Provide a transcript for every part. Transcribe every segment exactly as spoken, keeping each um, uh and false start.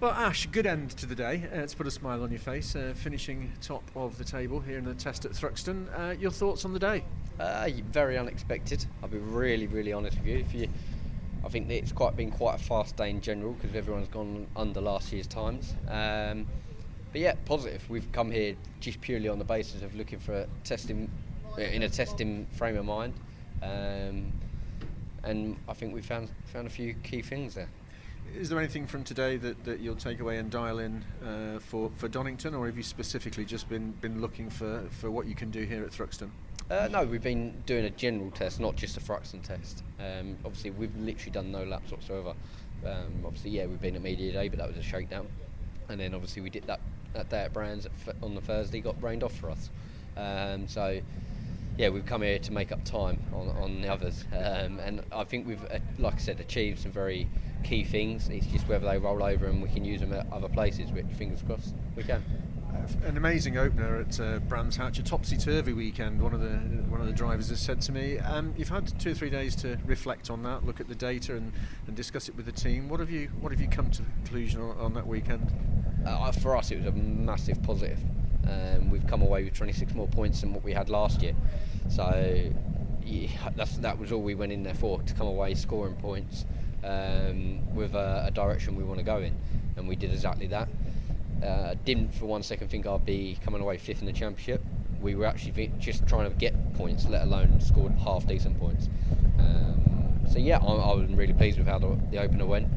Well, Ash, good end to the day. Uh, it's put a smile on your face, uh, finishing top of the table here in the test at Thruxton. Uh, your thoughts on the day? Uh, very unexpected. I'll be really, really honest with you. If you I think that it's quite been quite a fast day in general because everyone's gone under last year's times. Um, but yeah, positive. We've come here just purely on the basis of looking for a testing, in a testing frame of mind. Um, and I think we found found a few key things there. Is there anything from today that, that you'll take away and dial in uh, for, for Donington, or have you specifically just been, been looking for, for what you can do here at Thruxton? Uh, no, we've been doing a general test, not just a Thruxton test. Um, obviously, we've literally done no laps whatsoever. Um, obviously, yeah, we've been at media day, but that was a shakedown. And then obviously we did that, that day at Brands on the Thursday, got rained off for us. Um, so... Yeah, we've come here to make up time on, on the others, um, and I think we've, like I said, achieved some very key things. It's just whether they roll over and we can use them at other places, which, fingers crossed, we can. An amazing opener at uh, Brands Hatch, a topsy-turvy weekend. One of the one of the drivers has said to me, um, "You've had two or three days to reflect on that, look at the data, and, and discuss it with the team. What have you What have you come to the conclusion on, on that weekend?" Uh, for us, it was a massive positive. Um, we've come away with twenty-six more points than what we had last year, so yeah, that's, that was all we went in there for, to come away scoring points um, with a, a direction we want to go in, and we did exactly that. Uh, didn't for one second think I'd be coming away fifth in the championship. We were actually just trying to get points, let alone scored half decent points. Um, so yeah, I, I was really pleased with how the, the opener went.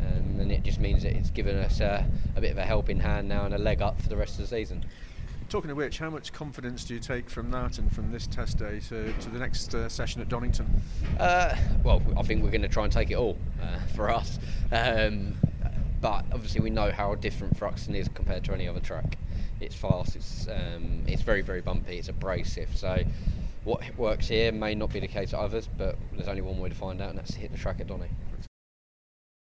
Um, and it just means that it's given us uh, a bit of a helping hand now and a leg up for the rest of the season. Talking of which, how much confidence do you take from that and from this test day to, to the next uh, session at Donington? Uh, well, I think we're going to try and take it all uh, for us. Um, but obviously we know how different Thruxton is compared to any other track. It's fast, it's, um, it's very, very bumpy, it's abrasive. So what works here may not be the case at others, but there's only one way to find out, and that's to hit the track at Donny.